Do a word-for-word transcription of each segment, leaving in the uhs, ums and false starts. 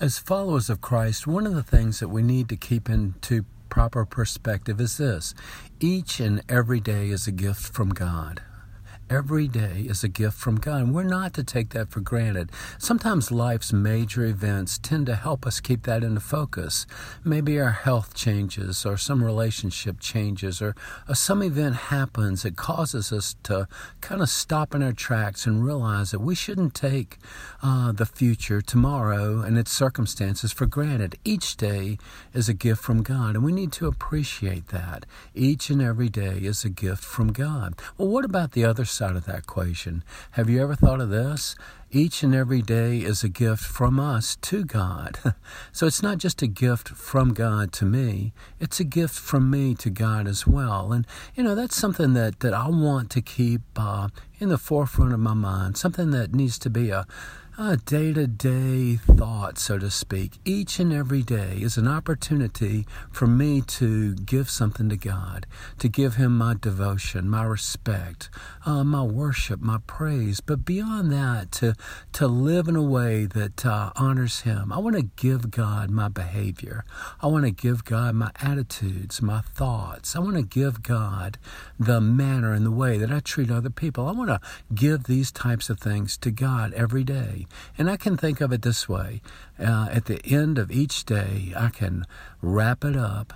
As followers of Christ, one of the things that we need to keep into proper perspective is this. Each and every day is a gift from God. Every day is a gift from God, and we're not to take that for granted. Sometimes life's major events tend to help us keep that into focus. Maybe our health changes, or some relationship changes, or, or some event happens that causes us to kind of stop in our tracks and realize that we shouldn't take uh, the future, tomorrow, and its circumstances for granted. Each day is a gift from God, and we need to appreciate that. Each and every day is a gift from God. Well, what about the other side? side of that equation? Have you ever thought of this? Each and every day is a gift from us to God. So it's not just a gift from God to me, it's a gift from me to God as well. And, you know, that's something that, that I want to keep uh, in the forefront of my mind, something that needs to be a, a day-to-day thought, so to speak. Each and every day is an opportunity for me to give something to God, to give Him my devotion, my respect, uh, my worship, my praise. But beyond that, to to live in a way that uh, honors Him. I want to give God my behavior. I want to give God my attitudes, my thoughts. I want to give God the manner and the way that I treat other people. I want to give these types of things to God every day. And I can think of it this way. Uh, at the end of each day, I can wrap it up,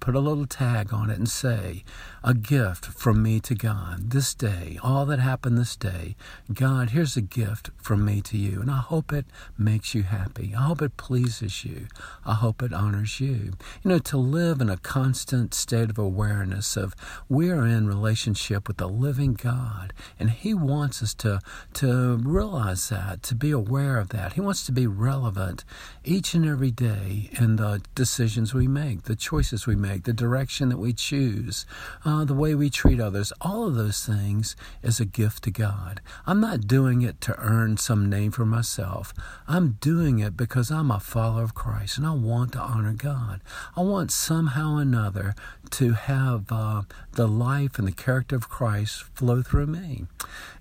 put a little tag on it and say, a gift from me to God. This day, all that happened this day, God, here's a gift from me to you. And I hope it makes you happy. I hope it pleases you. I hope it honors you. You know, to live in a constant state of awareness of we are in relationship with the living God. And He wants us to, to realize that, to be aware of that. He wants to be relevant each and every day in the decisions we make, the choices we make, the direction that we choose, uh, the way we treat others. All of those things is a gift to God. I'm not doing it to earn some name for myself. I'm doing it because I'm a follower of Christ and I want to honor God. I want somehow or another to have uh, the life and the character of Christ flow through me.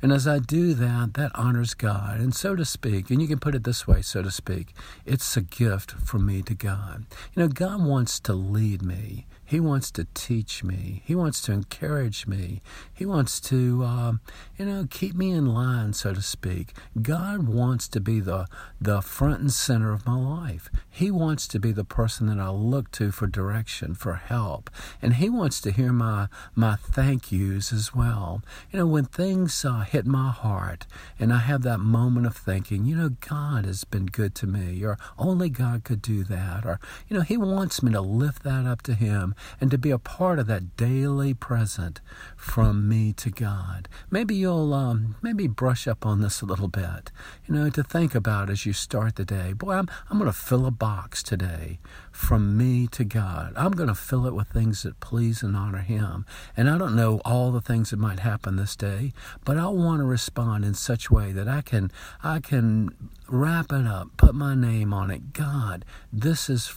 And as I do that, that honors God. And so to speak, and you can put it this way, so to speak, it's a gift from me to God. You know, God wants to lead me. He wants to teach me. He wants to encourage me. He wants to, uh, you know, keep me in line, so to speak. God wants to be the, the front and center of my life. He wants to be the person that I look to for direction, for help. And He wants to hear my, my thank yous as well. You know, when things uh, hit my heart and I have that moment of thinking, you know, God has been good to me, or only God could do that, or, you know, He wants me to lift that up to Him. And to be a part of that daily present from me to God. Maybe you'll um, maybe brush up on this a little bit. You know, to think about as you start the day. Boy, I'm I'm going to fill a box today from me to God. I'm going to fill it with things that please and honor Him. And I don't know all the things that might happen this day, but I want to respond in such a way that I can I can wrap it up, put my name on it. God, this is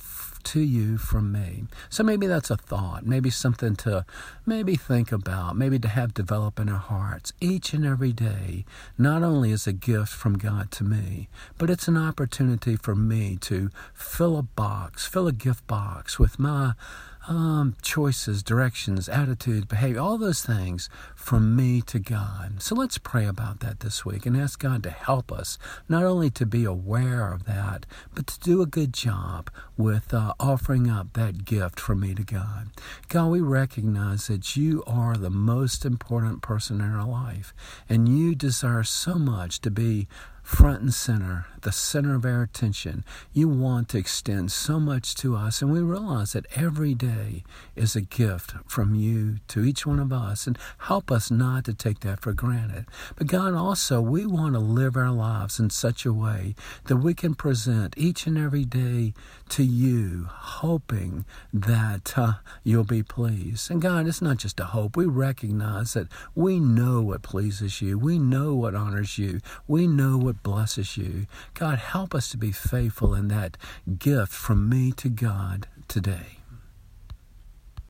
to you from me. So maybe that's a thought, maybe something to maybe think about, maybe to have develop in our hearts. Each and every day, not only is a gift from God to me, but it's an opportunity for me to fill a box, fill a gift box with my Um, choices, directions, attitude, behavior, all those things from me to God. So let's pray about that this week and ask God to help us not only to be aware of that, but to do a good job with uh, offering up that gift from me to God. God, we recognize that You are the most important person in our life, and You desire so much to be front and center, the center of our attention. You want to extend so much to us, and we realize that every day is a gift from You to each one of us, and help us not to take that for granted. But God, also, we want to live our lives in such a way that we can present each and every day to You, hoping that uh, You'll be pleased. And God, it's not just a hope. We recognize that we know what pleases You. We know what honors You. We know what blesses You. God, help us to be faithful in that gift from me to God today.